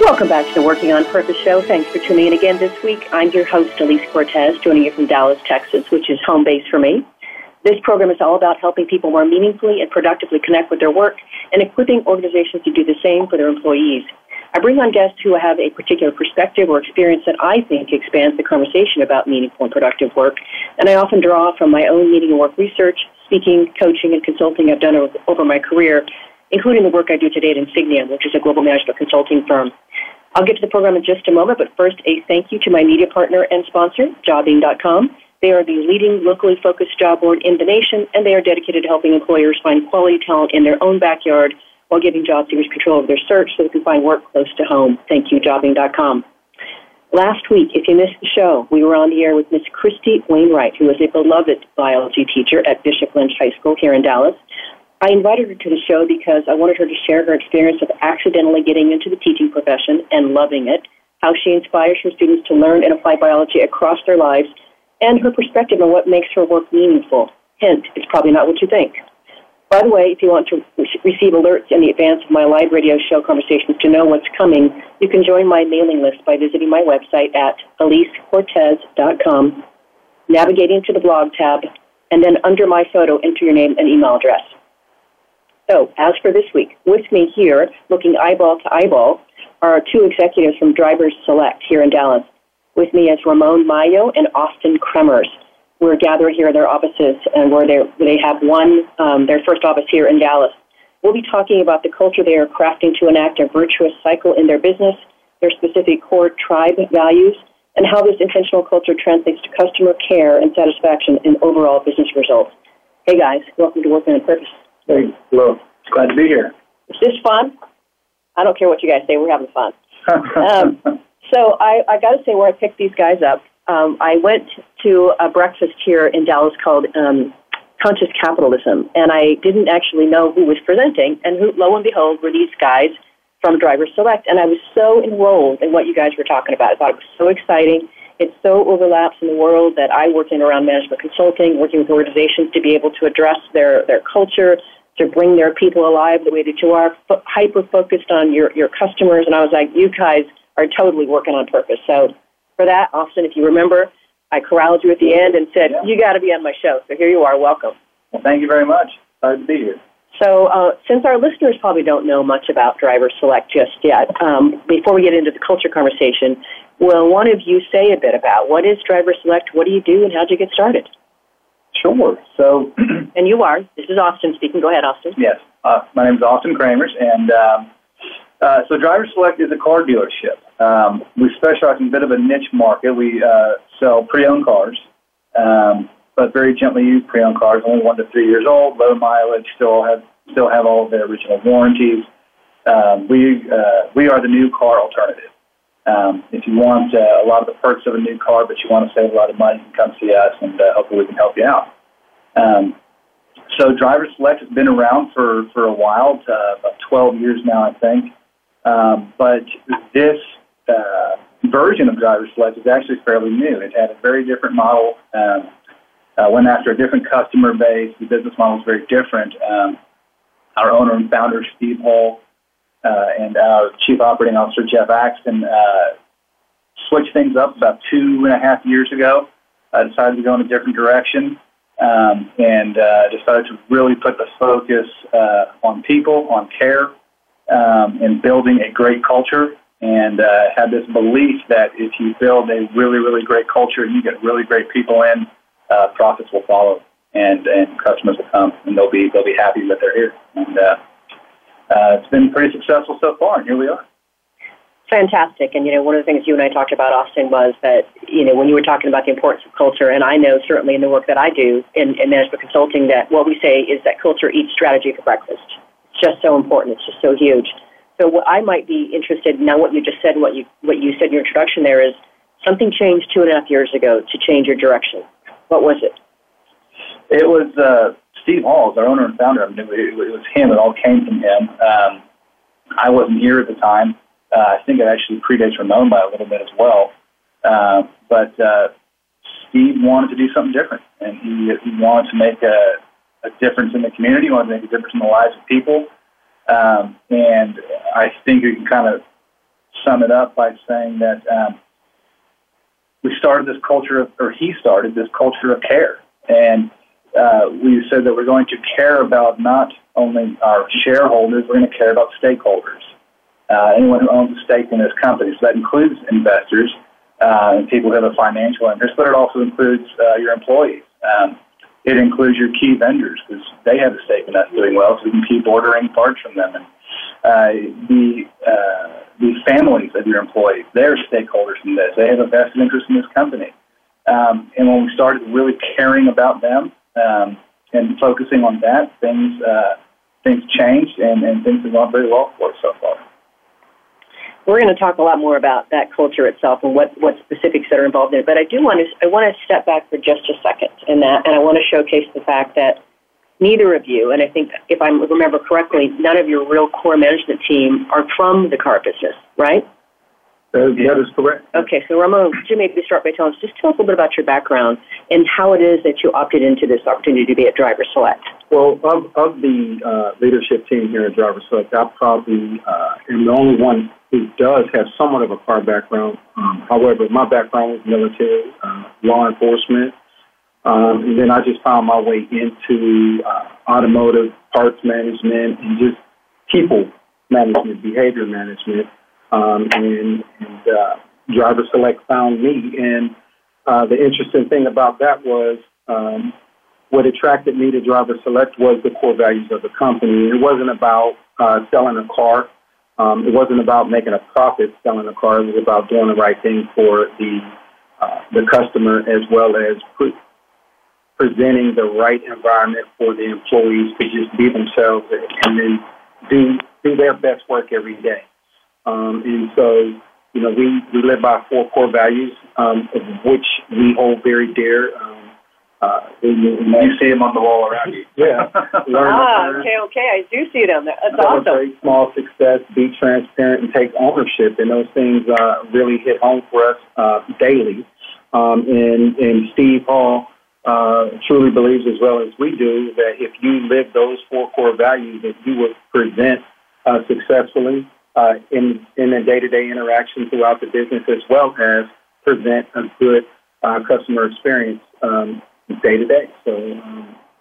Welcome back to the Working on Purpose show. Thanks for tuning in again this week. I'm your host, Elise Cortez, joining you from Dallas, Texas, which is home base for me. This program is all about helping people more meaningfully and productively connect with their work and equipping organizations to do the same for their employees. I bring on guests who have a particular perspective or experience that I think expands the conversation about meaningful and productive work, and I often draw from my own meaning and work research, speaking, coaching, and consulting I've done over my career, including the work I do today at Insignia, which is a global management consulting firm. I'll get to the program in just a moment, but first, a thank you to my media partner and sponsor, Jobbing.com. They are the leading locally focused job board in the nation, and they are dedicated to helping employers find quality talent in their own backyard while giving job seekers control over their search so they can find work close to home. Thank you, Jobbing.com. Last week, if you missed the show, we were on the air with Miss Christy Wainwright, who is a beloved biology teacher at Bishop Lynch High School here in Dallas. I invited her to the show because I wanted her to share her experience of accidentally getting into the teaching profession and loving it, how she inspires her students to learn and apply biology across their lives, and her perspective on what makes her work meaningful. Hint, it's probably not what you think. By the way, if you want to receive alerts in the advance of my live radio show conversations to know what's coming, you can join my mailing list by visiting my website at elisecortez.com, navigating to the blog tab, and then under my photo, enter your name and email address. So, as for this week, with me here, looking eyeball to eyeball, are two executives from DriverSelect here in Dallas. With me is Ramon Mayo and Austin Kremers. We're gathered here in their offices, and where they have their first office here in Dallas. We'll be talking about the culture they are crafting to enact a virtuous cycle in their business, their specific core tribe values, and how this intentional culture translates to customer care and satisfaction in overall business results. Hey, guys. Welcome to Working on Purpose. Hey, hello. Glad to be here. Is this fun? I don't care what you guys say. We're having fun. So I got to say where I picked these guys up. I went to a breakfast here in Dallas called Conscious Capitalism, and I didn't actually know who was presenting, and lo and behold, were these guys from DriverSelect, and I was so enrolled in what you guys were talking about. I thought it was so exciting. It so overlaps in the world that I work in around management consulting, working with organizations to be able to address their culture, to bring their people alive the way that you are, hyper-focused on your customers, and I was like, you guys are totally working on purpose. So for that, Austin, if you remember, I corralled you at the end and said, you got to be on my show. So here you are. Welcome. Well, thank you very much. Glad to be here. So since our listeners probably don't know much about DriverSelect just yet, before we get into the culture conversation, will one of you say a bit about what is DriverSelect, what do you do, and how did you get started? Sure. So, and you are. This is Austin speaking. Go ahead, Austin. Yes. My name is Austin Kremers, and so DriverSelect is a car dealership. We specialize in a bit of a niche market. We sell pre-owned cars, but very gently used pre-owned cars, only 1 to 3 years old, low mileage, still have all of their original warranties. We are the new car alternative. If you want a lot of the perks of a new car, but you want to save a lot of money, you can come see us, and hopefully we can help you out. So DriverSelect has been around for a while, about 12 years now, I think. But this version of DriverSelect is actually fairly new. It had a very different model, went after a different customer base. The business model is very different. Our owner and founder, Steve Hull, and our Chief Operating Officer, Jeff Axton, switched things up about 2.5 years ago. I decided to go in a different direction, and decided to really put the focus on people, on care, and building a great culture, and had this belief that if you build a really, really great culture and you get really great people in, profits will follow, and customers will come, and they'll be happy that they're here. And it's been pretty successful so far, and here we are. Fantastic. And, you know, one of the things you and I talked about, Austin, was that, you know, when you were talking about the importance of culture, and I know certainly in the work that I do in management consulting that what we say is that culture eats strategy for breakfast. Just so important. It's just so huge. So what I might be interested in, now what you just said, what you said in your introduction there is, something changed 2.5 years ago to change your direction. What was it? It was Steve Hull, our owner and founder. I mean, it was him. It all came from him. I wasn't here at the time. I think it actually predates Ramon by a little bit as well. But Steve wanted to do something different, and he wanted to make a difference in the community. He wanted to make a difference in the lives of people. And I think you can kind of sum it up by saying that we started this culture of, or he started this culture of care. And we said that we're going to care about not only our shareholders, we're going to care about stakeholders, anyone who owns a stake in this company. So that includes investors and people who have a financial interest, but it also includes your employees. It includes your key vendors because they have a stake in us doing well, so we can keep ordering parts from them. And the families of your employees, they're stakeholders in this. They have a vested interest in this company. And when we started really caring about them and focusing on that, things changed and things have gone very well for us so far. We're going to talk a lot more about that culture itself and what specifics that are involved there. But I do want to step back for just a second, and I want to showcase the fact that neither of you, and I think if I remember correctly, none of your real core management team are from the car business, right? Yeah, that's correct. Okay, so Ramon, could you maybe start by telling us, just tell us a little bit about your background and how it is that you opted into this opportunity to be at DriverSelect. Well, of the leadership team here at DriverSelect, I probably am the only one who does have somewhat of a car background. However, my background was military, law enforcement, and then I just found my way into automotive parts management and just people management, behavior management. And DriverSelect found me. And the interesting thing about that was what attracted me to DriverSelect was the core values of the company. It wasn't about selling a car. It wasn't about making a profit selling a car. It was about doing the right thing for the customer as well as presenting the right environment for the employees to just be themselves and then do their best work every day. And so, you know, we live by four core values, of which we hold very dear. You see them on the wall around you. Yeah. Okay, I do see them. That's awesome. Celebrate small success, be transparent, and take ownership. And those things really hit home for us daily. And Steve Hull truly believes, as well as we do, that if you live those four core values, that you will present successfully. In a day-to-day interaction throughout the business, as well as present a good customer experience day-to-day. So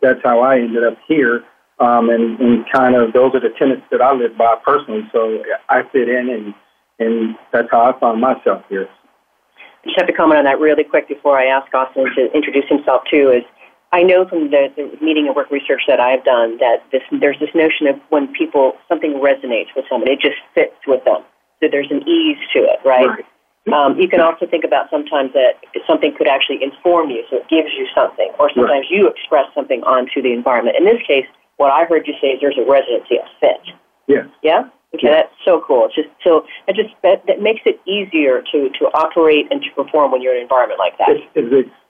that's how I ended up here, and kind of those are the tenets that I live by personally. So I fit in, and that's how I found myself here. I just have to comment on that really quick before I ask Austin to introduce himself, too, is I know from the meeting and work research that I've done that there's this notion of when people, something resonates with someone, it just fits with them. So there's an ease to it, right? You can also think about sometimes that something could actually inform you, so it gives you something, or sometimes you express something onto the environment. In this case, what I heard you say is there's a resonancy of fit. Yes. Yeah? Okay, that's so cool. It's just so that makes it easier to operate and to perform when you're in an environment like that.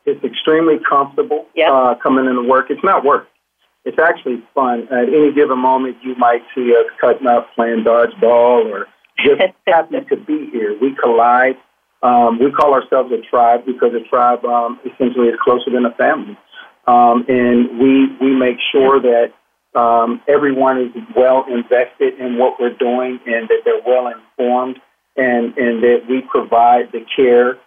It's extremely comfortable coming into work. It's not work. It's actually fun. At any given moment, you might see us cutting up, playing dodgeball, or just happen to be here. We collide. We call ourselves a tribe because a tribe essentially is closer than a family. And we make sure that everyone is well invested in what we're doing and that they're well informed and that we provide the care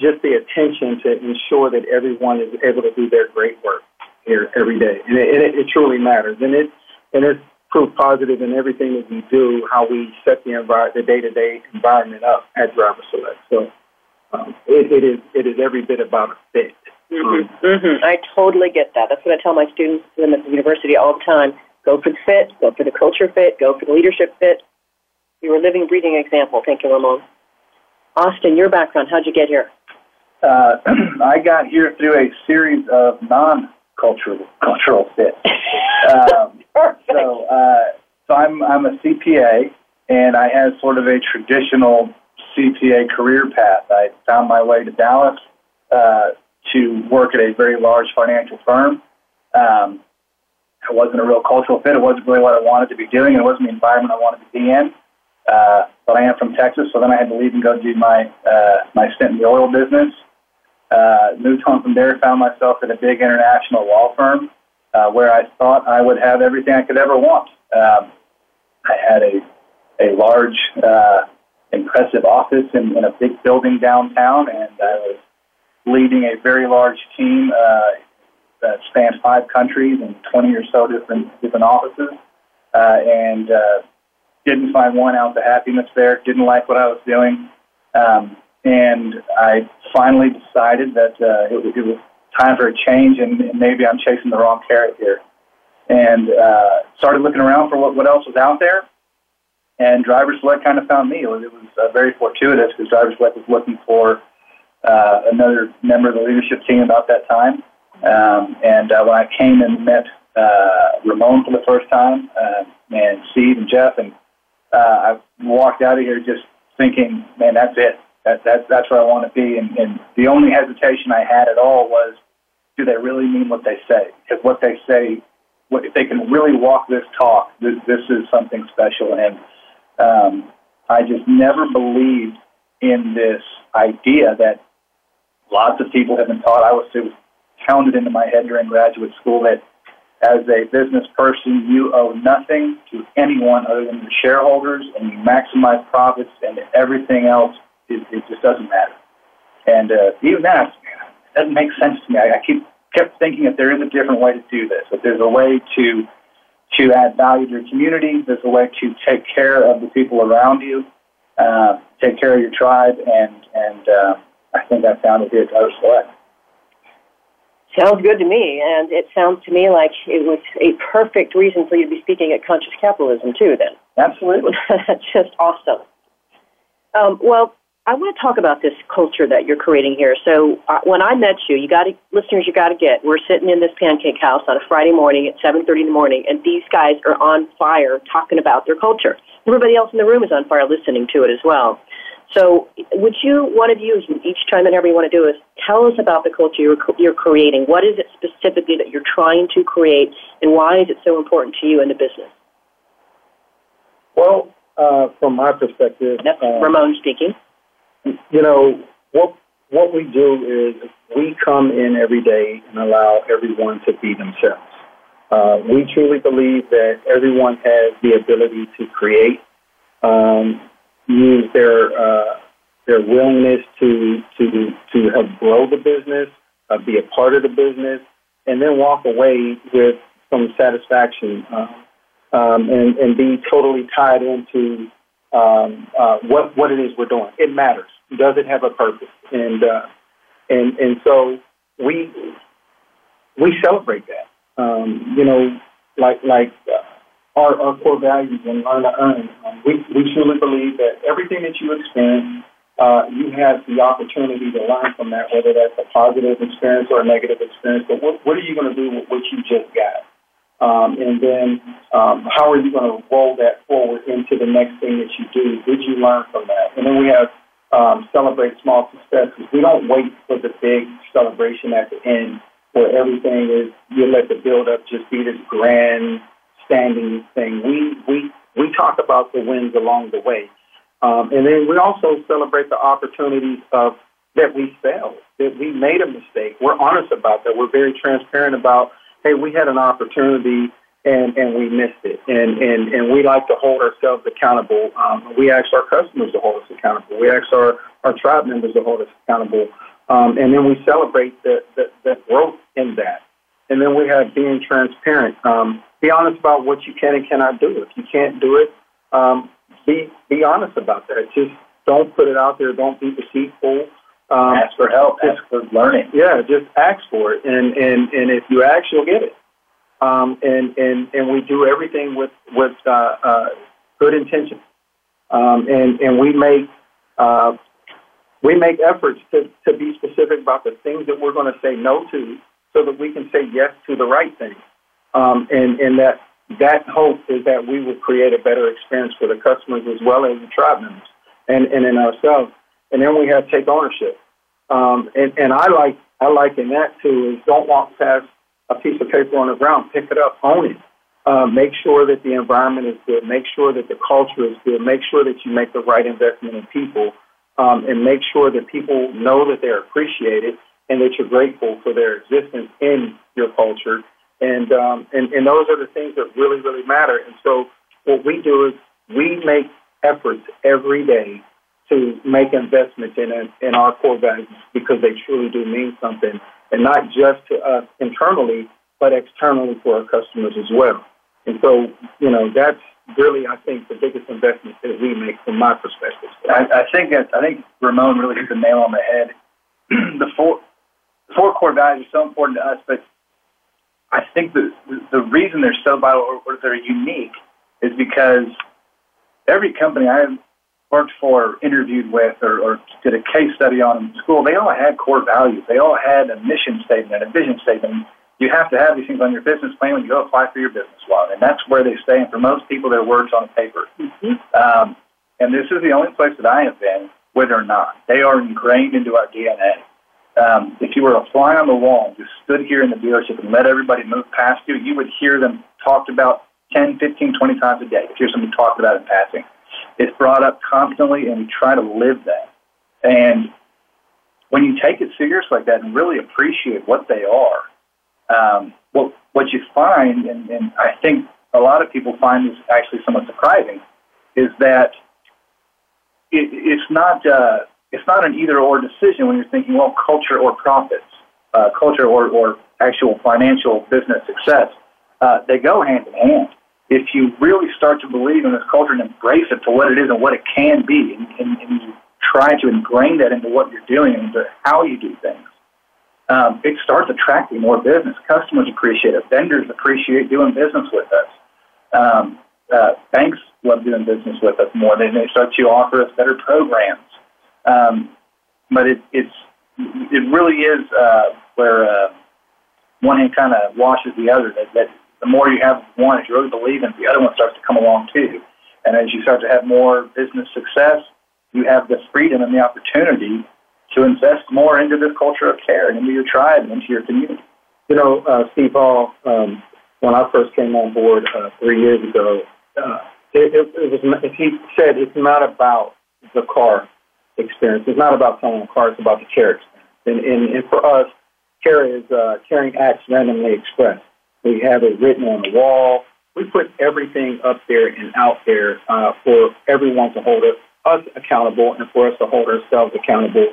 just the attention to ensure that everyone is able to do their great work here every day. And it truly matters. And it's proof positive in everything that we do, how we set the day-to-day environment up at DriverSelect. So it is every bit about a fit. Mm-hmm. Mm-hmm. I totally get that. That's what I tell my students at the university all the time. Go for the fit, go for the culture fit, go for the leadership fit. You were a living, breathing example. Thank you, Ramon. Austin, your background, how'd you get here? I got here through a series of non-cultural fits. Perfect. So, so I'm a CPA, and I had sort of a traditional CPA career path. I found my way to Dallas to work at a very large financial firm. It wasn't a real cultural fit. It wasn't really what I wanted to be doing. It wasn't the environment I wanted to be in. But I am from Texas, so then I had to leave and go do my my stint in the oil business. Moved home from there, found myself at a big international law firm where I thought I would have everything I could ever want. I had a large, impressive office in a big building downtown, and I was leading a very large team that spans 5 countries and 20 or so different offices, and didn't find one ounce of happiness there, didn't like what I was doing, and I finally decided that it was time for a change, and maybe I'm chasing the wrong carrot here. And started looking around for what else was out there, and DriverSelect kind of found me. It was very fortuitous because DriverSelect was looking for another member of the leadership team about that time. And when I came and met Ramon for the first time, and Steve and Jeff, and I walked out of here just thinking, man, that's it. That's where I want to be. And the only hesitation I had at all was, do they really mean what they say? Because what they say, if they can really walk this talk, this is something special. And I just never believed in this idea that lots of people have been taught. It was pounded into my head during graduate school that as a business person, you owe nothing to anyone other than your shareholders, and you maximize profits, and everything else, it just doesn't matter. And even that, it doesn't make sense to me. I kept thinking if there is a different way to do this, if there's a way to add value to your community, there's a way to take care of the people around you, take care of your tribe, and I think I found it here at DriverSelect. Sounds good to me, and it sounds to me like it was a perfect reason for you to be speaking at Conscious Capitalism, too, then. Absolutely. Just awesome. Well, I want to talk about this culture that you're creating here. So when I met you, listeners, you got to get, we're sitting in this pancake house on a Friday morning at 7:30 in the morning, and these guys are on fire talking about their culture. Everybody else in the room is on fire listening to it as well. So would you, one of you, each time and every one of you is, tell us about the culture you're creating. What is it specifically that you're trying to create, and why is it so important to you in the business? Well, from my perspective... That's Ramon speaking. You know, what we do is we come in every day and allow everyone to be themselves. We truly believe that everyone has the ability to create, use their willingness to help grow the business, be a part of the business, and then walk away with some satisfaction and be totally tied into what it is we're doing. It matters. Does it have a purpose? And so we celebrate that. You know, like. Our core values and learn to earn. We truly believe that everything that you experience, you have the opportunity to learn from that, whether that's a positive experience or a negative experience. But what are you going to do with what you just got? And then how are you going to roll that forward into the next thing that you do? Did you learn from that? And then we have celebrate small successes. We don't wait for the big celebration at the end where everything is, you let the build-up just be this grand, standing thing. We talk about the wins along the way, and then we also celebrate the opportunities of that we failed, that we made a mistake. We're honest about that. We're very transparent about, hey, we had an opportunity and we missed it, and we like to hold ourselves accountable. We ask our customers to hold us accountable. We ask our tribe members to hold us accountable, and then we celebrate the growth in that. And then we have being transparent. Be honest about what you can and cannot do. If you can't do it, be honest about that. Just don't put it out there. Don't be deceitful. Ask for help. Ask for learning. Yeah, just ask for it. And if you ask, you'll get it. And we do everything with good intentions. And we make. We make efforts to be specific about the things that we're going to say no to, so that we can say yes to the right thing, and that that hope is that we will create a better experience for the customers as well as the tribe members and in ourselves. And then we have take ownership. And I like in that, too, is don't walk past a piece of paper on the ground. Pick it up. Own it. Make sure that the environment is good. Make sure that the culture is good. Make sure that you make the right investment in people, and make sure that people know that they're appreciated and that you're grateful for their existence in your culture. And those are the things that really, really matter. And so what we do is we make efforts every day to make investments in our core values because they truly do mean something, and not just to us internally, but externally for our customers as well. And so, you know, that's really, I think, the biggest investment that we make from my perspective. I think Ramon really hit the nail on the head. The four core values are so important to us, but I think the reason they're so vital or they're unique is because every company I've worked for, interviewed with, or did a case study on in school, they all had core values. They all had a mission statement, a vision statement. You have to have these things on your business plan when you go apply for your business loan, and that's where they stay. And for most people, they're words on paper. Mm-hmm. And this is the only place that I have been, whether or not. They are ingrained into our DNA. If you were a fly on the wall and just stood here in the dealership and let everybody move past you, you would hear them talked about 10, 15, 20 times a day. If you hear somebody talked about in passing, it's brought up constantly, and we try to live that. And when you take it serious like that and really appreciate what they are, what you find, and I think a lot of people find this actually somewhat surprising, is that it's not an either-or decision when you're thinking, well, culture or profits, culture or actual financial business success. They go hand in hand. If you really start to believe in this culture and embrace it for what it is and what it can be, and you try to ingrain that into what you're doing and into how you do things, it starts attracting more business. Customers appreciate it. Vendors appreciate doing business with us. Banks love doing business with us more. They start to offer us better programs. But it really is where one hand kind of washes the other. That the more you have one, if you really believe in it, the other one starts to come along too. And as you start to have more business success, you have the freedom and the opportunity to invest more into this culture of care and into your tribe and into your community. You know, Steve Hull, when I first came on board 3 years ago, he said it's not about the car experience. It's not about selling a car. It's about the care experience. And for us, care is caring acts randomly expressed. We have it written on the wall. We put everything up there and out there for everyone to hold us accountable and for us to hold ourselves accountable.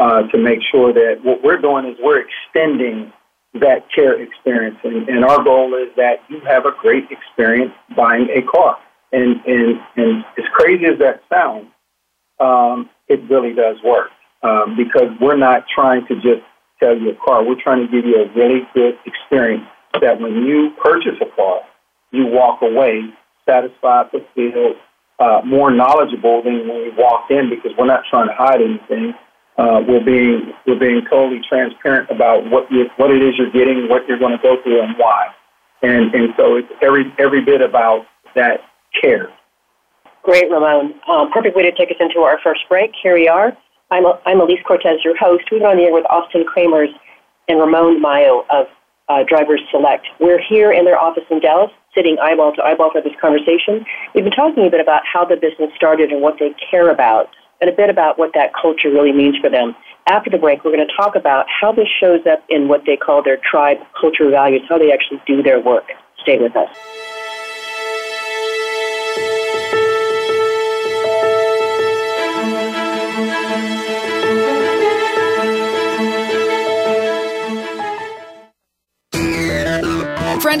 To make sure that what we're doing is we're extending that care experience. And our goal is that you have a great experience buying a car. And as crazy as that sounds, it really does work because we're not trying to just sell you a car. We're trying to give you a really good experience that when you purchase a car, you walk away satisfied, fulfilled, more knowledgeable than when you walked in because we're not trying to hide anything. We're being totally transparent about what it is you're getting, what you're going to go through, and why. And so it's every bit about that care. Great, Ramon. Perfect way to take us into our first break. Here we are. I'm Elise Cortez, your host. We've been on the air with Austin Kremers and Ramon Mayo of DriverSelect. We're here in their office in Dallas, sitting eyeball to eyeball for this conversation. We've been talking a bit about how the business started and what they care about, and a bit about what that culture really means for them. After the break, we're going to talk about how this shows up in what they call their tribe culture values, how they actually do their work. Stay with us. Friend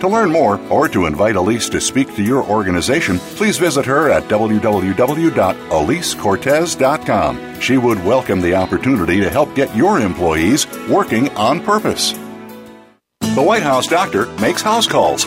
To learn more or to invite Elise to speak to your organization, please visit her at www.elisecortez.com. She would welcome the opportunity to help get your employees working on purpose. The White House doctor makes house calls.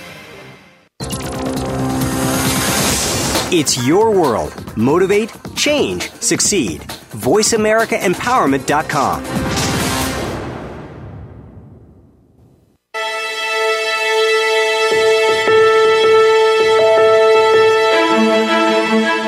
It's your world. Motivate, change, succeed. VoiceAmericaEmpowerment.com.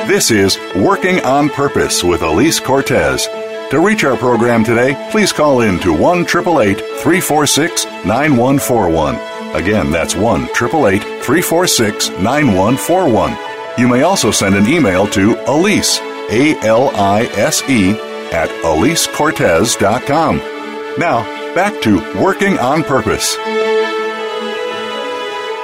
This is Working on Purpose with Elise Cortez. To reach our program today, please call in to 1-888-346-9141. Again, that's 1-888-346-9141. You may also send an email to Elise, A-L-I-S-E, at EliseCortez.com. Now, back to Working on Purpose.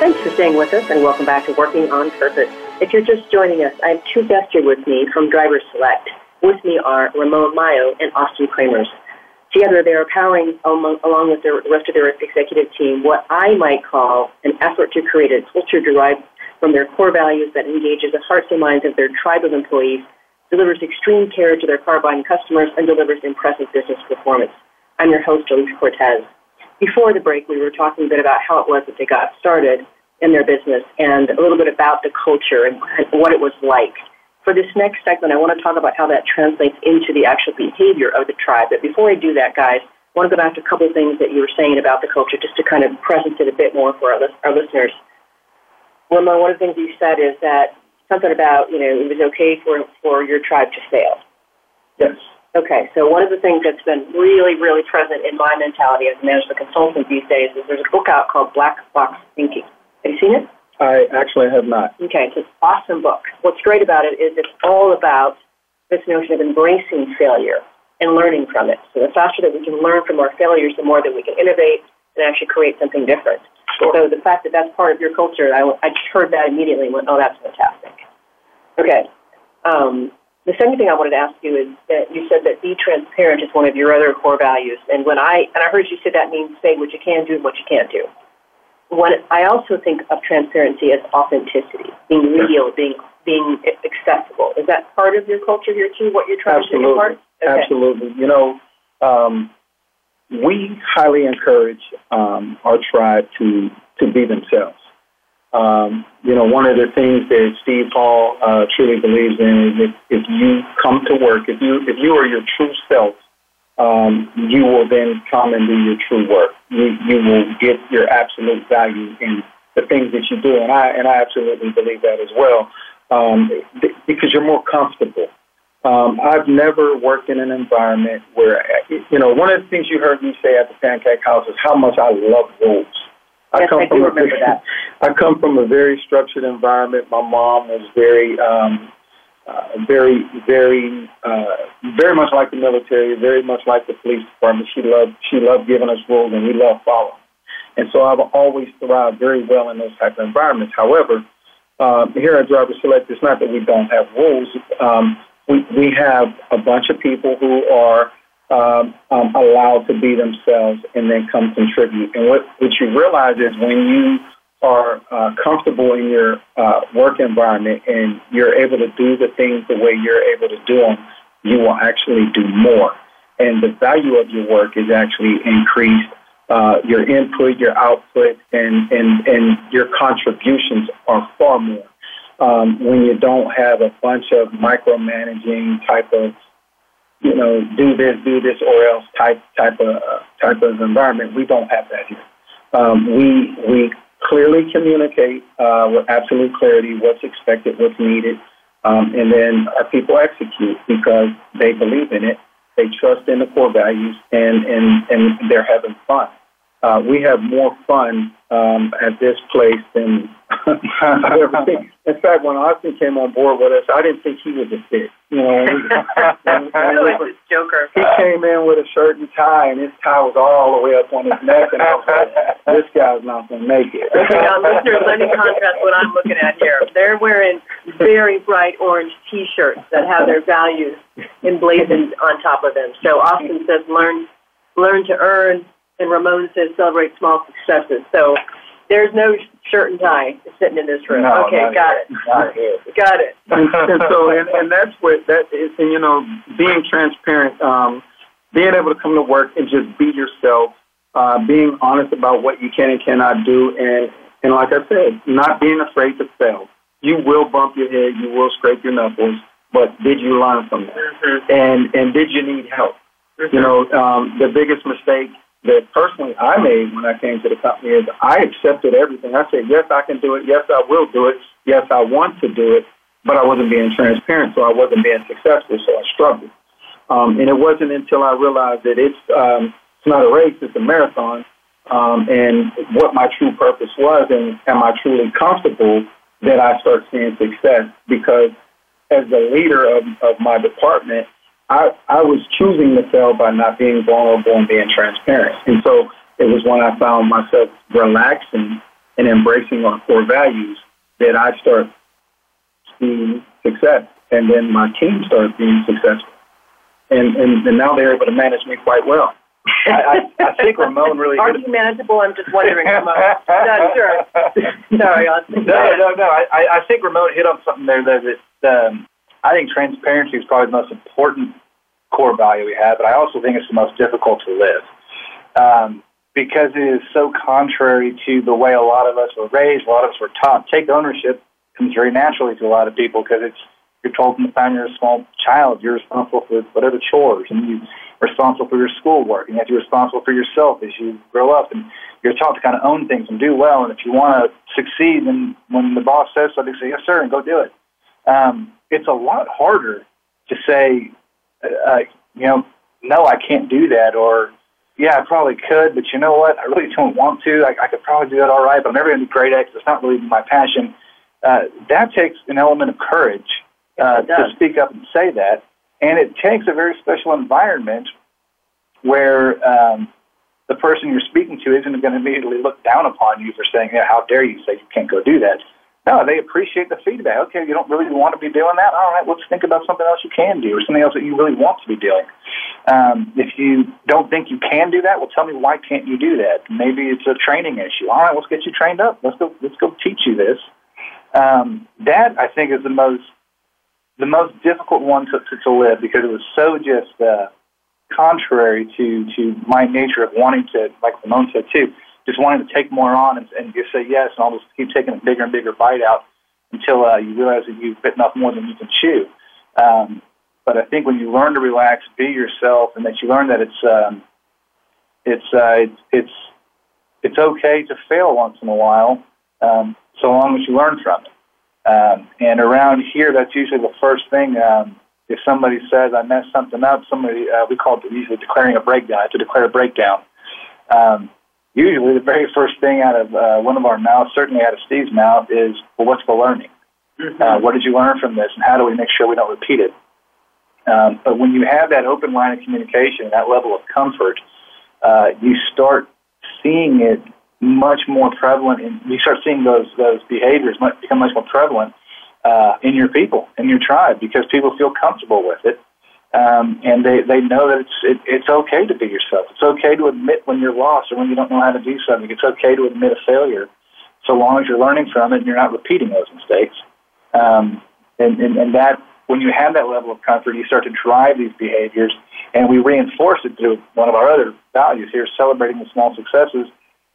Thanks for staying with us, and welcome back to Working on Purpose. If you're just joining us, I have 2 guests here with me from DriverSelect. With me are Ramon Mayo and Austin Kremers. Together, they are powering, along with the rest of their executive team, what I might call an effort to create a culture derived from their core values that engages the hearts and minds of their tribe of employees, delivers extreme care to their car-buying customers, and delivers impressive business performance. I'm your host, Elise Cortez. Before the break, we were talking a bit about how it was that they got started in their business and a little bit about the culture and what it was like. For this next segment, I want to talk about how that translates into the actual behavior of the tribe. But before I do that, guys, I want to go back to a couple of things that you were saying about the culture just to kind of present it a bit more for our listeners. Well, one of the things you said is that something about, it was okay for your tribe to fail. Yes. Okay, so one of the things that's been really, really present in my mentality as a management consultant these days is there's a book out called Black Box Thinking. Have you seen it? I actually have not. Okay, it's an awesome book. What's great about it is it's all about this notion of embracing failure and learning from it. So the faster that we can learn from our failures, the more that we can innovate and actually create something different. So the fact that that's part of your culture, I just heard that immediately and went, oh, that's fantastic. Okay. The second thing I wanted to ask you is that you said that be transparent is one of your other core values. And when I heard you say that means say what you can do and what you can't do. I also think of transparency as authenticity, being real, being accessible. Is that part of your culture here too, what you're trying to do? Absolutely. Okay. Absolutely. We highly encourage our tribe to be themselves. One of the things that Steve Hull truly believes in is if you come to work, if you are your true self, you will then come and do your true work. You will get your absolute value in the things that you do, and I absolutely believe that as well, because you're more comfortable. I've never worked in an environment where, one of the things you heard me say at the Pancake House is how much I love rules. I come from a very structured environment. My mom was very much like the military, very much like the police department. She loved giving us rules, and we loved following. And so I've always thrived very well in those type of environments. However, here at DriverSelect, it's not that we don't have rules. We have a bunch of people who are allowed to be themselves and then come contribute. And what you realize is when you are comfortable in your work environment and you're able to do the things the way you're able to do them, you will actually do more. And the value of your work is actually increased. Your input, your output, and your contributions are far more. when you don't have a bunch of micromanaging type of, you know, do this or else type of environment. We don't have that here. We clearly communicate with absolute clarity what's expected, what's needed, and then our people execute because they believe in it, they trust in the core values, and they're having fun. We have more fun at this place than I've ever seen. In fact, when Austin came on board with us, I didn't think he was a dick. You know, he was a joker. He came in with a shirt and tie, and his tie was all the way up on his neck, and I was like, "This guy's not going to make it." Listeners, let me contrast what I'm looking at here. They're wearing very bright orange T-shirts that have their values emblazoned on top of them. So Austin says, "Learn to earn." And Ramon says, celebrate small successes. So there's no shirt and tie sitting in this room. No, okay, got it. And so, and that's what that is. And, you know, being transparent, being able to come to work and just be yourself, being honest about what you can and cannot do. And like I said, not being afraid to fail. You will bump your head. You will scrape your knuckles. But did you learn from that? Mm-hmm. And did you need help? Mm-hmm. You know, the biggest mistake that personally I made when I came to the company is I accepted everything. I said, yes, I can do it. Yes, I will do it. Yes, I want to do it. But I wasn't being transparent, so I wasn't being successful, so I struggled. And it wasn't until I realized that it's not a race, it's a marathon, and what my true purpose was and am I truly comfortable that I start seeing success. Because as the leader of my department, I was choosing to fail by not being vulnerable and being transparent. And so it was when I found myself relaxing and embracing our core values that I started seeing success. And then my team started being successful. And now they're able to manage me quite well. I think Ramon really... Are you manageable? I'm just wondering, Ramon. No, sure. Sorry, Austin. No. I think Ramon hit on something there, though, that... I think transparency is probably the most important core value we have, but I also think it's the most difficult to live because it is so contrary to the way a lot of us were raised, a lot of us were taught. Take ownership comes very naturally to a lot of people because you're told from the time you're a small child, you're responsible for whatever chores, and you're responsible for your schoolwork, and you have to be responsible for yourself as you grow up, and you're taught to kind of own things and do well, and if you want to succeed, then when the boss says something, say, yes, sir, and go do it. It's a lot harder to say, no, I can't do that, or, yeah, I probably could, but you know what, I really don't want to. I could probably do that all right, but I'm never going to be great at it. It's not really my passion. That takes an element of courage to speak up and say that, and it takes a very special environment where the person you're speaking to isn't going to immediately look down upon you for saying, yeah, how dare you say you can't go do that. No, they appreciate the feedback. Okay, you don't really want to be doing that? All right, let's think about something else you can do or something else that you really want to be doing. If you don't think you can do that, well, tell me why can't you do that? Maybe it's a training issue. All right, let's get you trained up. Let's go teach you this. That, I think, is the most difficult one to live because it was so just contrary to my nature of wanting to, like Ramon said, too, just wanting to take more on and just say yes, and I'll just keep taking a bigger and bigger bite out until you realize that you've bitten off more than you can chew. But I think when you learn to relax, be yourself, and that you learn that it's okay to fail once in a while, so long as you learn from it. And around here, that's usually the first thing. If somebody says I messed something up, we call it usually declaring a breakdown. To declare a breakdown. Usually the very first thing out of one of our mouths, certainly out of Steve's mouth, is, well, what's the learning? Mm-hmm. What did you learn from this, and how do we make sure we don't repeat it? But when you have that open line of communication, that level of comfort, you start seeing it much more prevalent, and you start seeing those behaviors become much more prevalent in your people, in your tribe, because people feel comfortable with it. And they know that it's okay to be yourself. It's okay to admit when you're lost or when you don't know how to do something. It's okay to admit a failure so long as you're learning from it and you're not repeating those mistakes. And that when you have that level of comfort, you start to drive these behaviors, and we reinforce it through one of our other values here, celebrating the small successes.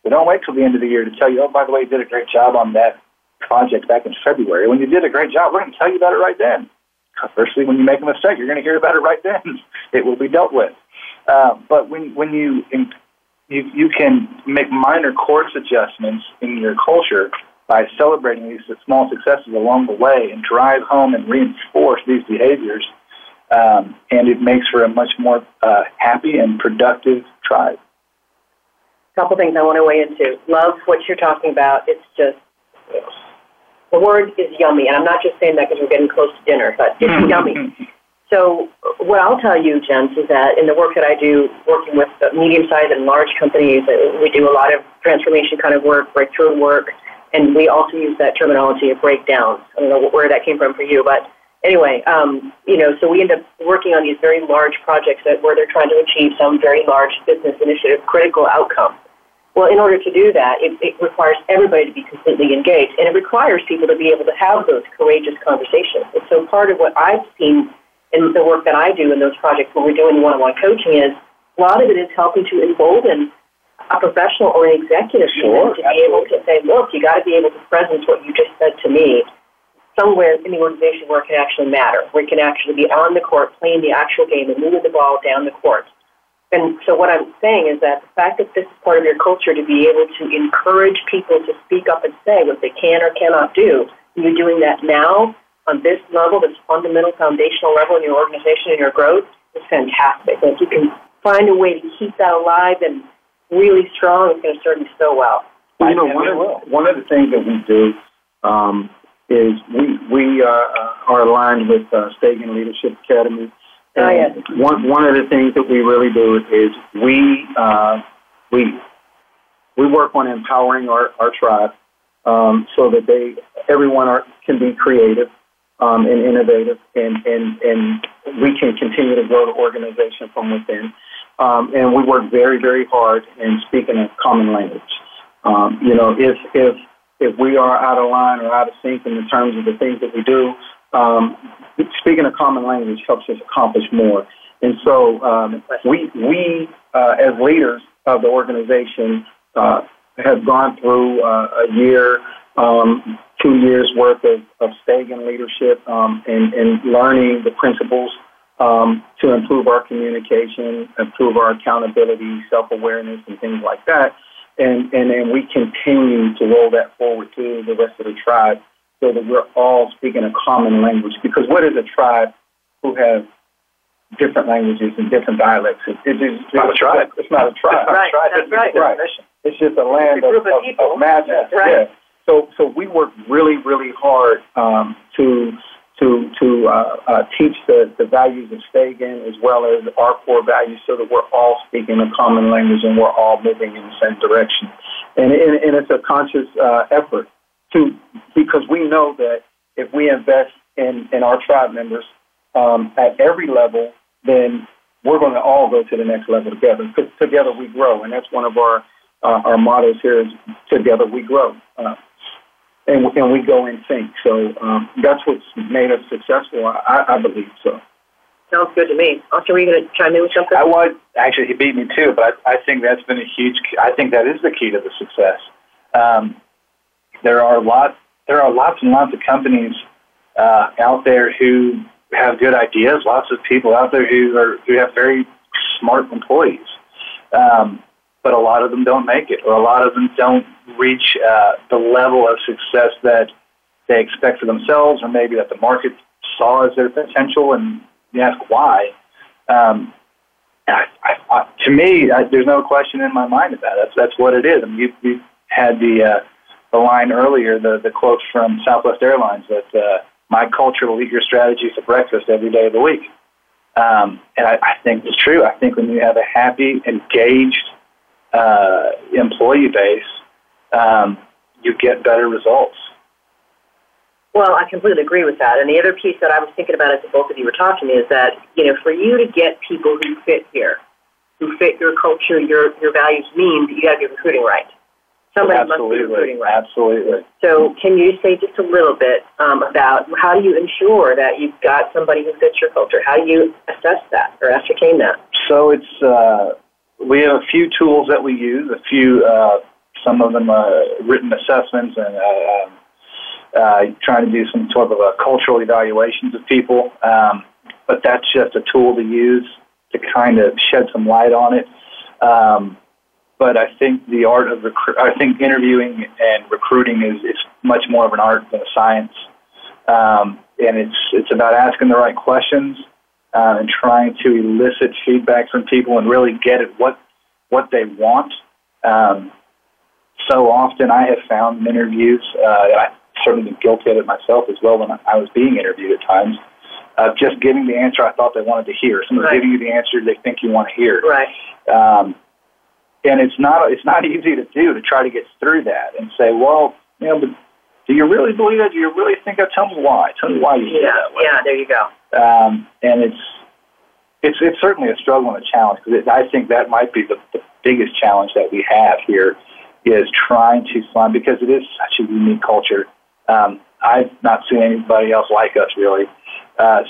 We don't wait till the end of the year to tell you, oh, by the way, you did a great job on that. project back in February. When you did a great job, we're going to tell you about it right then. Conversely, when you make a mistake, you're going to hear about it right then. It will be dealt with. But when you can make minor course adjustments in your culture by celebrating these small successes along the way and drive home and reinforce these behaviors, and it makes for a much more happy and productive tribe. A couple things I want to weigh into. Love what you're talking about. It's just, the word is yummy, and I'm not just saying that because we're getting close to dinner, but it's yummy. So what I'll tell you, gents, is that in the work that I do, working with medium-sized and large companies, we do a lot of transformation kind of work, breakthrough work, and we also use that terminology of breakdowns. I don't know where that came from for you, but anyway, so we end up working on these very large projects that where they're trying to achieve some very large business initiative, critical outcome. Well, in order to do that, it requires everybody to be completely engaged, and it requires people to be able to have those courageous conversations. And so part of what I've seen in the work that I do in those projects when we're doing one-on-one coaching is a lot of it is helping to embolden a professional or an executive to be able to say, look, you got to be able to presence what you just said to me somewhere in the organization where it can actually matter, where it can actually be on the court, playing the actual game and moving the ball down the court. And so what I'm saying is that the fact that this is part of your culture to be able to encourage people to speak up and say what they can or cannot do, and you're doing that now on this level, this fundamental foundational level in your organization and your growth, is fantastic. And if you can find a way to keep that alive and really strong, it's going to serve you so well. Well, you know, one of the things that we do is we are aligned with Stagen Leadership Academy. Oh, yes. One of the things that we really do is we work on empowering our tribe so that everyone can be creative and innovative, and we can continue to grow the organization from within. And we work very, very hard in speaking a common language. If we are out of line or out of sync in the terms of the things that we do, speaking a common language helps us accomplish more. And so we as leaders of the organization, have gone through a year, 2 years worth of Stagen leadership and learning the principles to improve our communication, improve our accountability, self-awareness, and things like that. And then we continue to roll that forward to the rest of the tribe so that we're all speaking a common language. Because what is a tribe who have different languages and different dialects? It's not a tribe. It's not a tribe. Right. That's right. Right. It's just a land of madness. Right. Yeah. So we work really, really hard to teach the values of Stagen as well as our core values so that we're all speaking a common language and we're all moving in the same direction. And it's a conscious effort because we know that if we invest in our tribe members at every level, then we're going to all go to the next level together. Because together we grow, and that's one of our mottos here is together we grow. And we go in sync. So that's what's made us successful, I believe so. Sounds good to me. Austin, were you going to chime in with something? I was. Actually, he beat me too, but I think that's been a huge key. I think that is the key to the success. There are lots and lots of companies out there who have good ideas, lots of people out there who have very smart employees. But a lot of them don't make it, or a lot of them don't reach the level of success that they expect for themselves, or maybe that the market saw as their potential, and you ask why. To me, there's no question in my mind about it. That's what it is. I mean, you had the line earlier, the quote from Southwest Airlines that my culture will eat your strategy for breakfast every day of the week. And I think it's true. I think when you have a happy, engaged, employee base, you get better results. Well, I completely agree with that. And the other piece that I was thinking about as the both of you were talking is that, for you to get people who fit here, who fit your culture, your values, means that you got to be recruiting right. Somebody must be recruiting right. Absolutely. So can you say just a little bit about how do you ensure that you've got somebody who fits your culture? How do you assess that or ascertain that? So it's... we have a few tools that we use, some of them are written assessments and trying to do some sort of cultural evaluations of people. But that's just a tool to use to kind of shed some light on it. But I think the art of interviewing and recruiting is much more of an art than a science. And it's about asking the right questions and trying to elicit feedback from people and really get at what they want. So often I have found in interviews, and I've certainly been guilty of it myself as well when I was being interviewed at times, of just giving the answer I thought they wanted to hear. Someone's giving you the answer they think you want to hear. Right. And it's not easy to do, to try to get through that and say, well, you know, but do you really believe that? Do you really think that? Tell me why. Tell me why you feel that way. Yeah, there you go. And it's certainly a struggle and a challenge, because I think that might be the biggest challenge that we have here, is trying to find, because it is such a unique culture. I've not seen anybody else like us, really.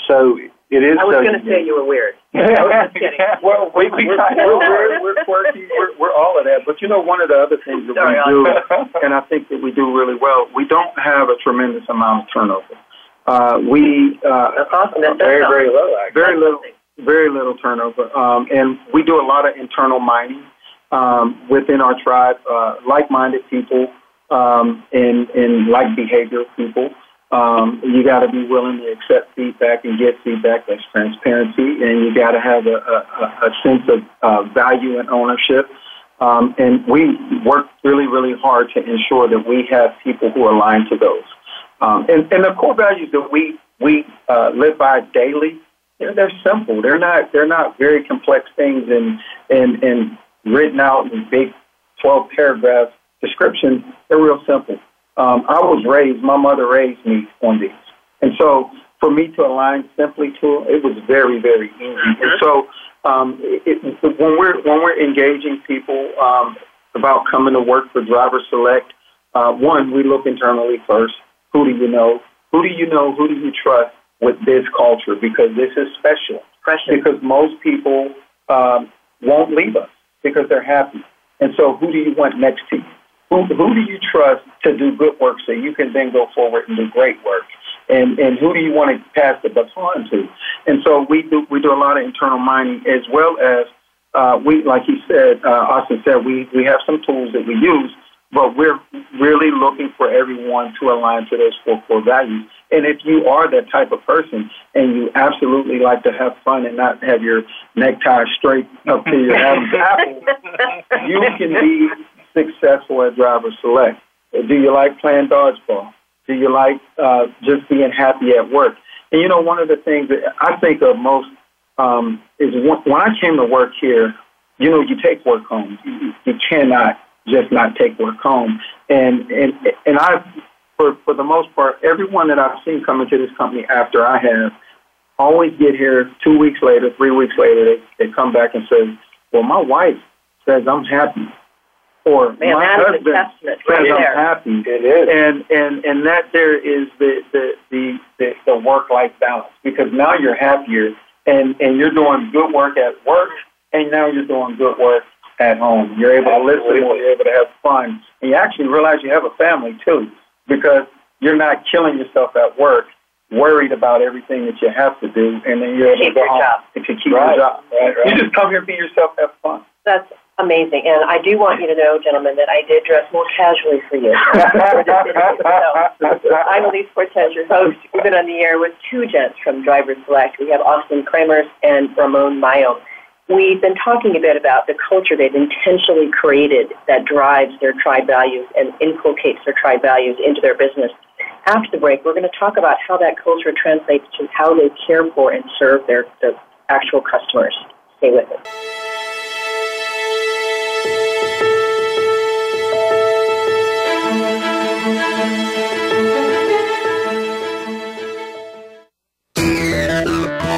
So it is. I was going to say you were weird. Well, we're quirky. We're all of that. But you know, one of the other things that we do, and I think that we do really well, we don't have a tremendous amount of turnover. That's awesome. That's very low. Actually. Very little turnover. And we do a lot of internal mining within our tribe, like-minded people and like behavioral people. You got to be willing to accept feedback and get feedback. That's transparency, and you got to have a sense of value and ownership. And we work really, really hard to ensure that we have people who align to those. And the core values that we live by daily, you know, they're simple. They're not very complex things and written out in big 12-paragraph descriptions. They're real simple. My mother raised me on these. And so for me to align simply to them, it was very, very easy. Mm-hmm. And so when we're engaging people about coming to work for DriverSelect, one, we look internally first. Who do you know? Who do you know? Who do you trust with this culture? Because this is special. Precious. Because most people won't leave us because they're happy. And so who do you want next to you? Who do you trust to do good work so you can then go forward and do great work? And who do you want to pass the baton to? And so we do a lot of internal mining, as well as, Austin said, we have some tools that we use, but we're really looking for everyone to align to those four core values. And if you are that type of person and you absolutely like to have fun and not have your necktie straight up to your apple, you can be successful at DriverSelect. Do you like playing dodgeball? Do you like just being happy at work? And you know, one of the things that I think of most is when I came to work here, you know, you take work home. You cannot just not take work home. And I, for the most part, everyone that I've seen come into this company after I have, always get here 2 weeks later, 3 weeks later, they come back and say, well, my wife says I'm happy. Or my husband says I'm happy. It is. And that there is the work-life balance, because now you're happier and you're doing good work at work, and now you're doing good work at home. You're able to listen, you're able to have fun, and you actually realize you have a family too, because you're not killing yourself at work, worried about everything that you have to do, and then you're able to go home and keep your job. Right. You just come here, be yourself, have fun. That's amazing. And I do want you to know, gentlemen, that I did dress more casually for you. So, I'm Elise Cortez, your host. We've been on the air with two gents from DriverSelect. We have Austin Kremers and Ramon Mayo. We've been talking a bit about the culture they've intentionally created that drives their tribe values and inculcates their tribe values into their business. After the break, we're going to talk about how that culture translates to how they care for and serve their actual customers. Stay with us.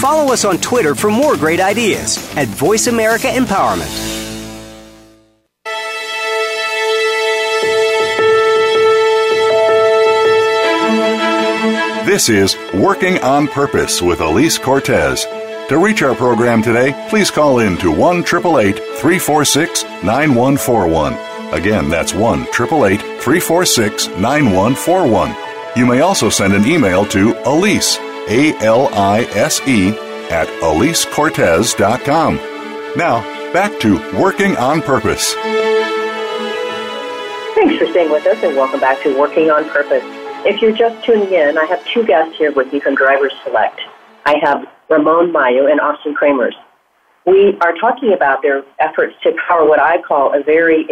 Follow us on Twitter for more great ideas at Voice America Empowerment. This is Working on Purpose with Elise Cortez. To reach our program today, please call in to 1-888-346-9141. Again, that's 1-888-346-9141. You may also send an email to Elise, A-L-I-S-E, at EliseCortez.com. Now, back to Working on Purpose. Thanks for staying with us, and welcome back to Working on Purpose. If you're just tuning in, I have two guests here with me from DriverSelect. I have Ramon Mayo and Austin Kremers. We are talking about their efforts to power what I call a very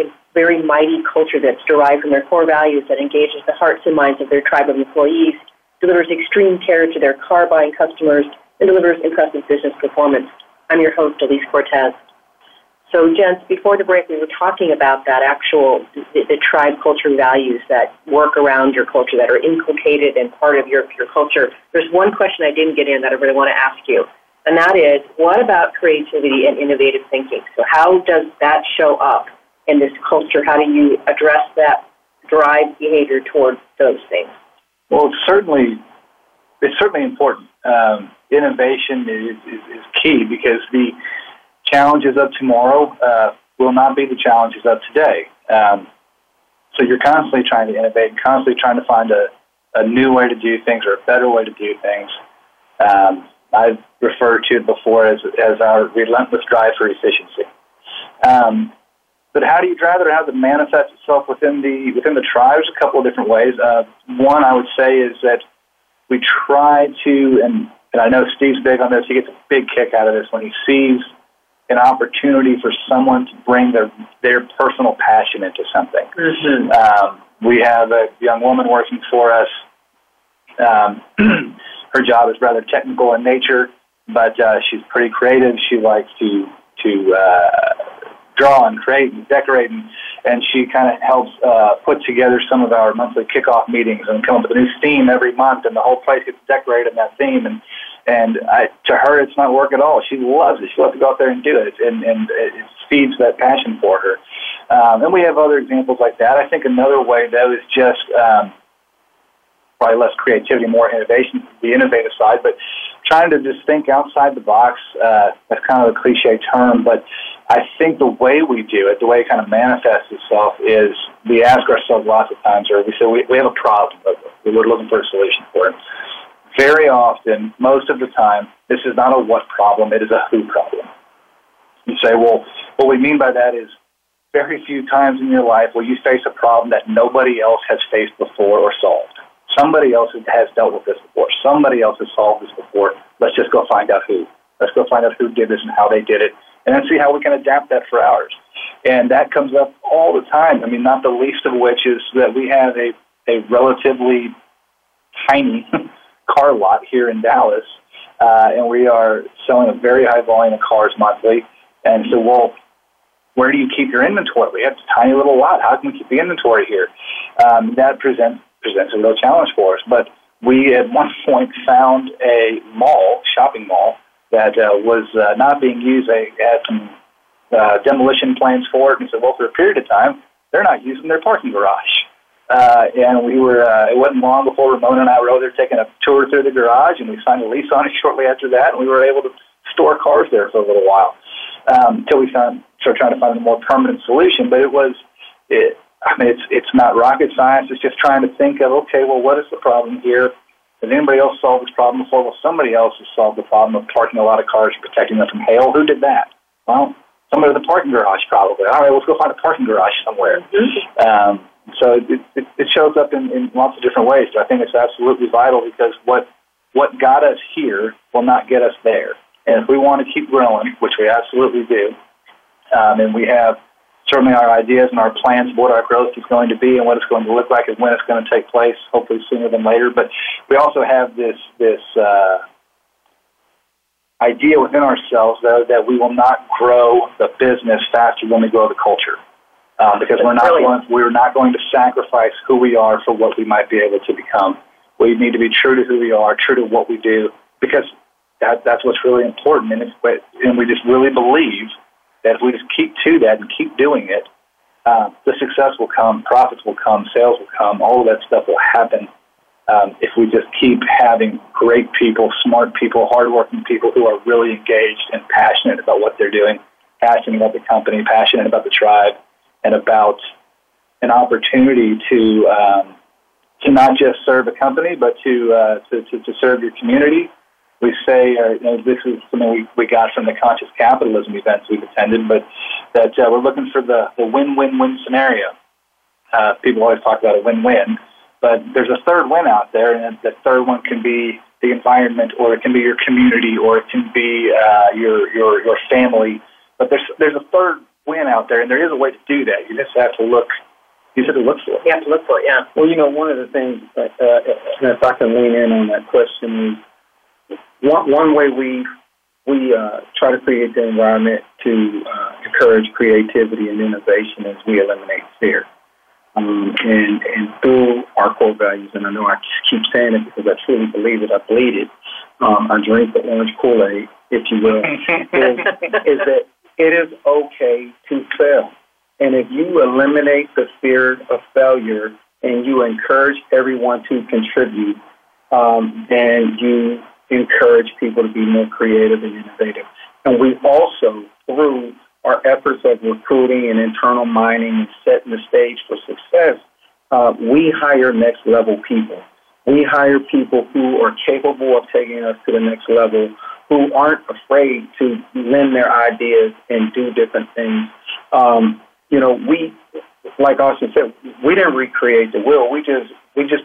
mighty culture that's derived from their core values, that engages the hearts and minds of their tribe of employees, delivers extreme care to their car-buying customers, and delivers impressive business performance. I'm your host, Elise Cortez. So, gents, before the break, we were talking about that actual, the tribe culture values that work around your culture, that are inculcated and part of your culture. There's one question I didn't get in that I really want to ask you, and that is, what about creativity and innovative thinking? So how does that show up in this culture? How do you address that drive behavior towards those things? Well, it's certainly important. Innovation is key, because the challenges of tomorrow will not be the challenges of today. So you're constantly trying to innovate, constantly trying to find a new way to do things, or a better way to do things. I've referred to it before as our relentless drive for efficiency. But how do you drive it, or how does it manifest itself within the tribe? There's a couple of different ways. One, I would say, is that we try to, and I know Steve's big on this, he gets a big kick out of this when he sees an opportunity for someone to bring their personal passion into something. Mm-hmm. We have a young woman working for us. Her job is rather technical in nature, but she's pretty creative. She likes to draw and create and decorate, and she kind of helps put together some of our monthly kickoff meetings and come up with a new theme every month, and the whole place gets decorated in that theme. And to her, it's not work at all. She loves it. She loves to go out there and do it, and it feeds that passion for her. And we have other examples like that. I think another way, though, is just probably less creativity, more innovation, the innovative side, but trying to just think outside the box. That's kind of a cliche term, but I think the way we do it, the way it kind of manifests itself, is we ask ourselves lots of times, or we say we have a problem, but we're looking for a solution for it. Very often, most of the time, this is not a what problem, it is a who problem. You say, well, what we mean by that is, very few times in your life will you face a problem that nobody else has faced before or solved. Somebody else has dealt with this before. Somebody else has solved this before. Let's just go find out who. Let's go find out who did this and how they did it, and then see how we can adapt that for ours. And that comes up all the time. I mean, not the least of which is that we have a relatively tiny car lot here in Dallas, and we are selling a very high volume of cars monthly. And so, well, where do you keep your inventory? We have a tiny little lot. How can we keep the inventory here? That presents a real challenge for us. But we, at one point, found a mall, shopping mall, that was not being used. They had some demolition plans for it. And so, well, for a period of time, they're not using their parking garage. And we were, it wasn't long before Ramon and I were over there taking a tour through the garage, and we signed a lease on it shortly after that, and we were able to store cars there for a little while until we started trying to find a more permanent solution. But it's not rocket science. It's just trying to think of, okay, well, what is the problem here? Has anybody else solved this problem before? Well, somebody else has solved the problem of parking a lot of cars and protecting them from hail. Who did that? Well, somebody with a parking garage probably. All right, let's go find a parking garage somewhere. So it shows up in lots of different ways. So I think it's absolutely vital, because what got us here will not get us there. And if we want to keep growing, which we absolutely do, and we have certainly our ideas and our plans of what our growth is going to be and what it's going to look like and when it's going to take place, hopefully sooner than later. But we also have this idea within ourselves, though, that we will not grow the business faster than we grow the culture. Because we're not going to sacrifice who we are for what we might be able to become. We need to be true to who we are, true to what we do, because that's what's really important. And we just really believe that if we just keep to that and keep doing it, the success will come, profits will come, sales will come, all of that stuff will happen if we just keep having great people, smart people, hardworking people who are really engaged and passionate about what they're doing, passionate about the company, passionate about the tribe, and about an opportunity to not just serve a company, but to serve your community. We say, this is something we got from the Conscious Capitalism events we've attended, but that we're looking for the win-win-win scenario. People always talk about a win-win, but there's a third win out there, and the third one can be the environment, or it can be your community, or it can be your family. But there's a third win out there, and there is a way to do that. You just have to look. You have to look for it. You have to look for it. Yeah. Well, one of the things, if I can lean in on that question, is one way we try to create the environment to encourage creativity and innovation is we eliminate fear, and through our core values. And I know I keep saying it because I truly believe it. I bleed it. I drink the orange Kool-Aid, if you will. is that it is okay to fail. And if you eliminate the fear of failure and you encourage everyone to contribute, then you encourage people to be more creative and innovative. And we also, through our efforts of recruiting and internal mining and setting the stage for success, we hire next-level people. We hire people who are capable of taking us to the next level, who aren't afraid to lend their ideas and do different things. We, like Austin said, we didn't recreate the wheel. We just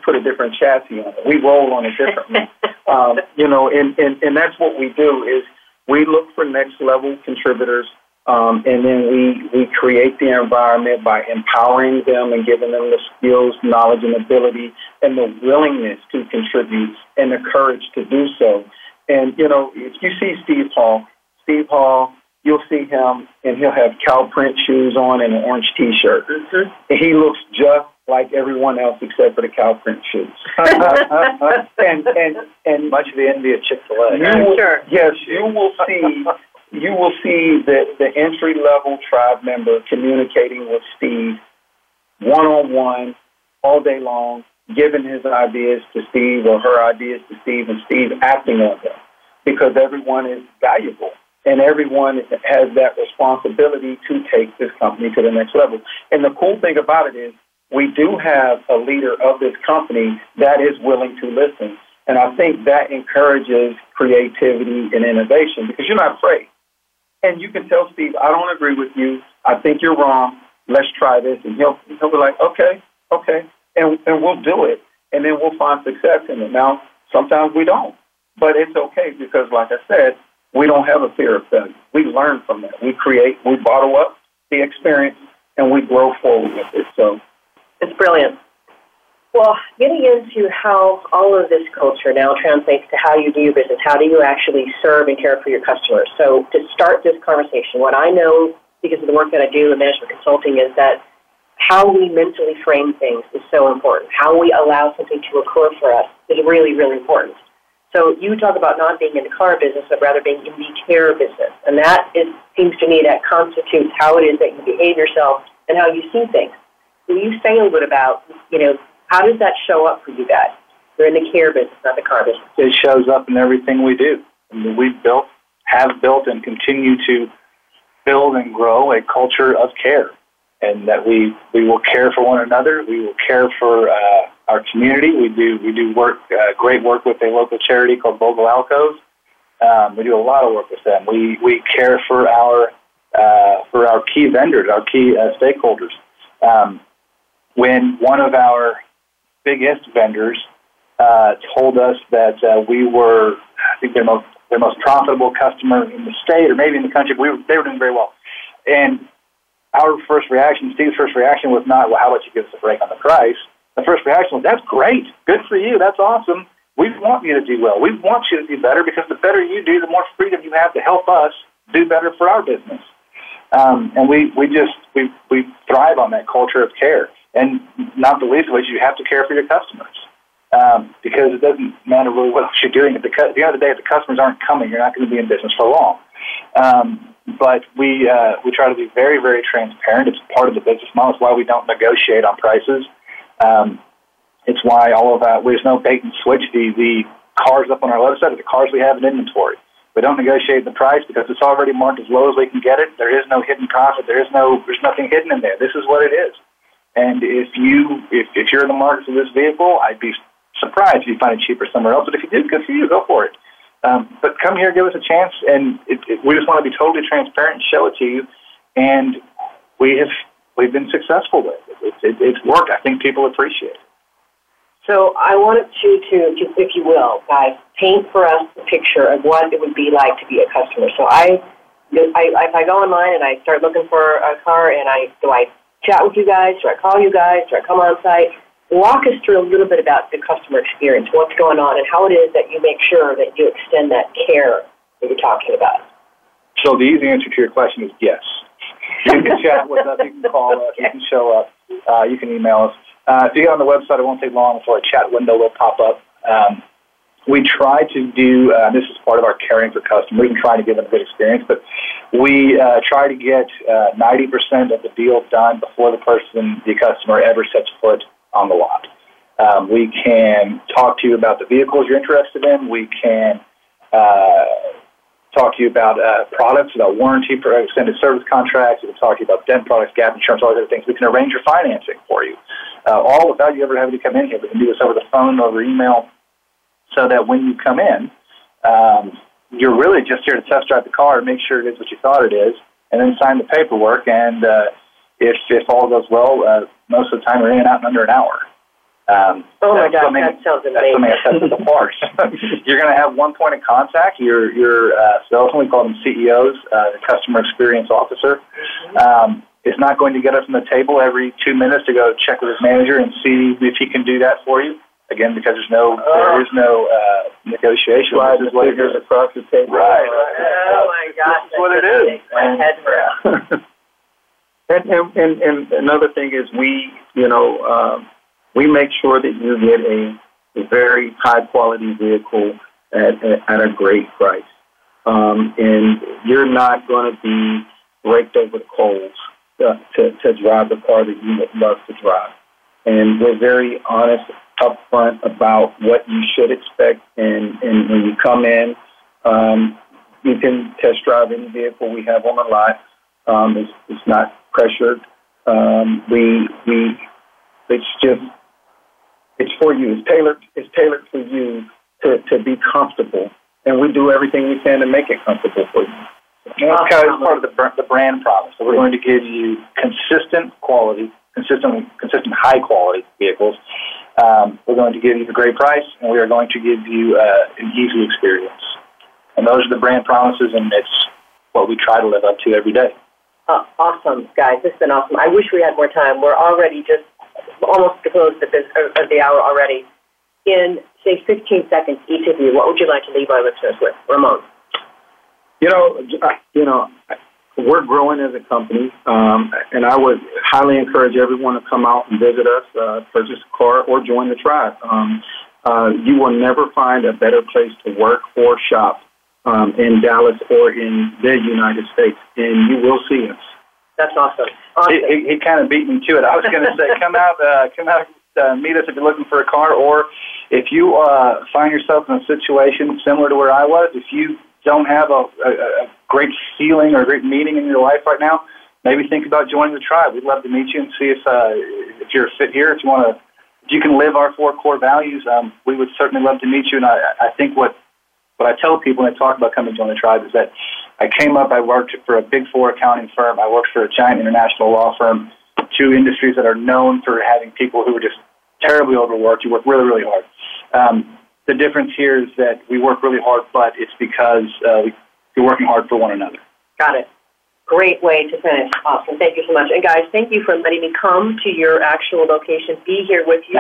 put a different chassis on it. We roll on it differently. And that's what we do is we look for next level contributors, and then we create the environment by empowering them and giving them the skills, knowledge, and ability, and the willingness to contribute and the courage to do so. And, if you see Steve Hull, you'll see him, and he'll have cow print shoes on and an orange T-shirt. Mm-hmm. And he looks just like everyone else except for the cow print shoes. and much of the envy of Chick-fil-A. Sure. Yes, you will see the entry-level tribe member communicating with Steve one-on-one all day long, giving his ideas to Steve or her ideas to Steve, and Steve acting on them, because everyone is valuable and everyone has that responsibility to take this company to the next level. And the cool thing about it is we do have a leader of this company that is willing to listen. And I think that encourages creativity and innovation, because you're not afraid. And you can tell Steve, I don't agree with you. I think you're wrong. Let's try this. And he'll be like, okay. And we'll do it, and then we'll find success in it. Now, sometimes we don't, but it's okay, because, like I said, we don't have a fear of failure. We learn from that. We create, we bottle up the experience, and we grow forward with it. So it's brilliant. Well, getting into how all of this culture now translates to how you do your business, how do you actually serve and care for your customers? So to start this conversation, what I know because of the work that I do in management consulting is that how we mentally frame things is so important. How we allow something to occur for us is really, really important. So you talk about not being in the car business, but rather being in the care business. And that is, seems to me that constitutes how it is that you behave yourself and how you see things. Will you say a little bit about, you know, how does that show up for you guys? You're in the care business, not the car business. It shows up in everything we do. I mean, we have built and continue to build and grow a culture of care, and that we will care for one another. We will care for our community. We do work, great work with a local charity called Bogle Alcoves. We do a lot of work with them. We care for our key vendors, our key stakeholders. When one of our biggest vendors told us that we were, I think, their most profitable customer in the state or maybe in the country. They were doing very well. And our first reaction, Steve's first reaction was not, well, how about you give us a break on the price? The first reaction was, that's great. Good for you. That's awesome. We want you to do well. We want you to do better because the better you do, the more freedom you have to help us do better for our business. And we thrive on that culture of care. And not the least of which, you have to care for your customers. Because it doesn't matter really what you're doing. At the end of the day, if the customers aren't coming, you're not going to be in business for long. But we try to be very, very transparent. It's part of the business model. It's why we don't negotiate on prices. It's why all of that, there's no bait and switch. The cars up on our website are the cars we have in inventory. We don't negotiate the price because it's already marked as low as we can get it. There is no hidden profit. There's nothing hidden in there. This is what it is. And if you're in the market for this vehicle, I'd be surprised if you find it cheaper somewhere else. But if you did, good for you. Go for it. But come here, give us a chance, and we just want to be totally transparent and show it to you. And we've been successful with it. It's worked. I think people appreciate it. So I wanted to, if you will, guys, paint for us the picture of what it would be like to be a customer. So if I go online and I start looking for a car, and I chat with you guys, do I call you guys, do I come on site? Walk us through a little bit about the customer experience, what's going on, and how it is that you make sure that you extend that care that you're talking about. So the easy answer to your question is yes. You can chat with us, you can call us, you can show up, you can email us. If you get on the website, it won't take long before a chat window will pop up. We try to do, this is part of our caring for customers and trying to give them a good experience, but we try to get 90% of the deal done before the customer, ever sets foot on the lot. We can talk to you about the vehicles you're interested in. We can talk to you about products, about warranty, extended service contracts. We can talk to you about dental products, gap insurance, all those other things. We can arrange your financing for you, all without you ever having to come in here. We can do this over the phone, over email, so that when you come in, you're really just here to test drive the car and make sure it is what you thought it is, and then sign the paperwork. And if all goes well, most of the time we're in and out in under an hour. Oh, my gosh, that sounds amazing. That's something that's apart. You're going to have one point of contact, your salesman, we call them CEOs, the customer experience officer. It's not going to get up from the table every 2 minutes to go check with his manager and see if he can do that for you. Again, because there is no negotiation. Slide the fingers across the table. Right. Oh my gosh! That's what it is. My head hurts. And another thing is we make sure that you get a very high quality vehicle at a great price, and you're not going to be raked over the coals to drive the car that you would love to drive. And we're very honest, upfront about what you should expect. And when you come in, you can test drive any vehicle we have on the lot. It's not pressured. It's for you. It's tailored for you to be comfortable. And we do everything we can to make it comfortable for you. That's kind of part of the brand promise. So we're going to give you consistent quality, consistent high-quality vehicles. We're going to give you a great price, and we are going to give you an easy experience. And those are the brand promises, and it's what we try to live up to every day. Awesome, guys. This has been awesome. I wish we had more time. We're already just almost to close of the hour already. In, say, 15 seconds, each of you, what would you like to leave our listeners with? Ramon? You know, we're growing as a company, and I would highly encourage everyone to come out and visit us, purchase a car, or join the tribe. You will never find a better place to work or shop in Dallas or in the United States, and you will see us. That's awesome. He kind of beat me to it. I was going to say, come out, meet us if you're looking for a car, or if you find yourself in a situation similar to where I was, if you don't have a great feeling or a great meaning in your life right now, maybe think about joining the tribe. We'd love to meet you and see if you're fit here, if you want to, if you can live our four core values. We would certainly love to meet you. And I think what I tell people when I talk about coming to join the tribe is that I came up, I worked for a big four accounting firm, I worked for a giant international law firm, two industries that are known for having people who are just terribly overworked, who work really, really hard. The difference here is that we work really hard, but it's because we're working hard for one another. Got it. Great way to finish, Austin. Thank you so much. And guys, thank you for letting me come to your actual location, be here with you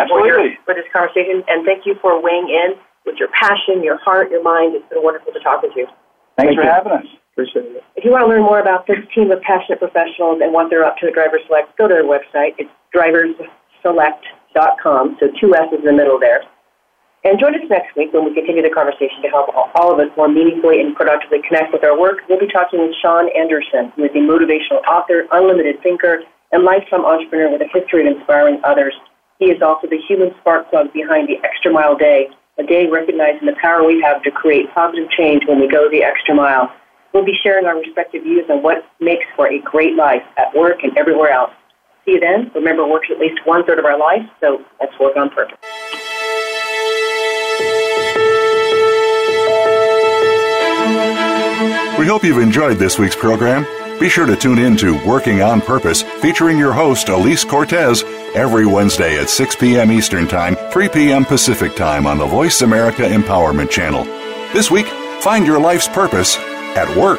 for this conversation, and thank you for weighing in with your passion, your heart, your mind. It's been wonderful to talk with you. Thanks for having us. Appreciate it. If you want to learn more about this team of passionate professionals and what they're up to at DriverSelect, go to their website. It's DriverSelect.com, so two S's in the middle there. And join us next week when we continue the conversation to help all of us more meaningfully and productively connect with our work. We'll be talking with Sean Anderson, who is a motivational author, unlimited thinker, and lifetime entrepreneur with a history of inspiring others. He is also the human spark plug behind the Extra Mile Day, a day recognizing the power we have to create positive change when we go the extra mile. We'll be sharing our respective views on what makes for a great life at work and everywhere else. See you then. Remember, work is at least one-third of our life, so let's work on purpose. We hope you've enjoyed this week's program. Be sure to tune in to Working on Purpose, featuring your host, Elise Cortez, every Wednesday at 6 p.m. Eastern Time, 3 p.m. Pacific Time on the Voice America Empowerment Channel. This week, find your life's purpose at work.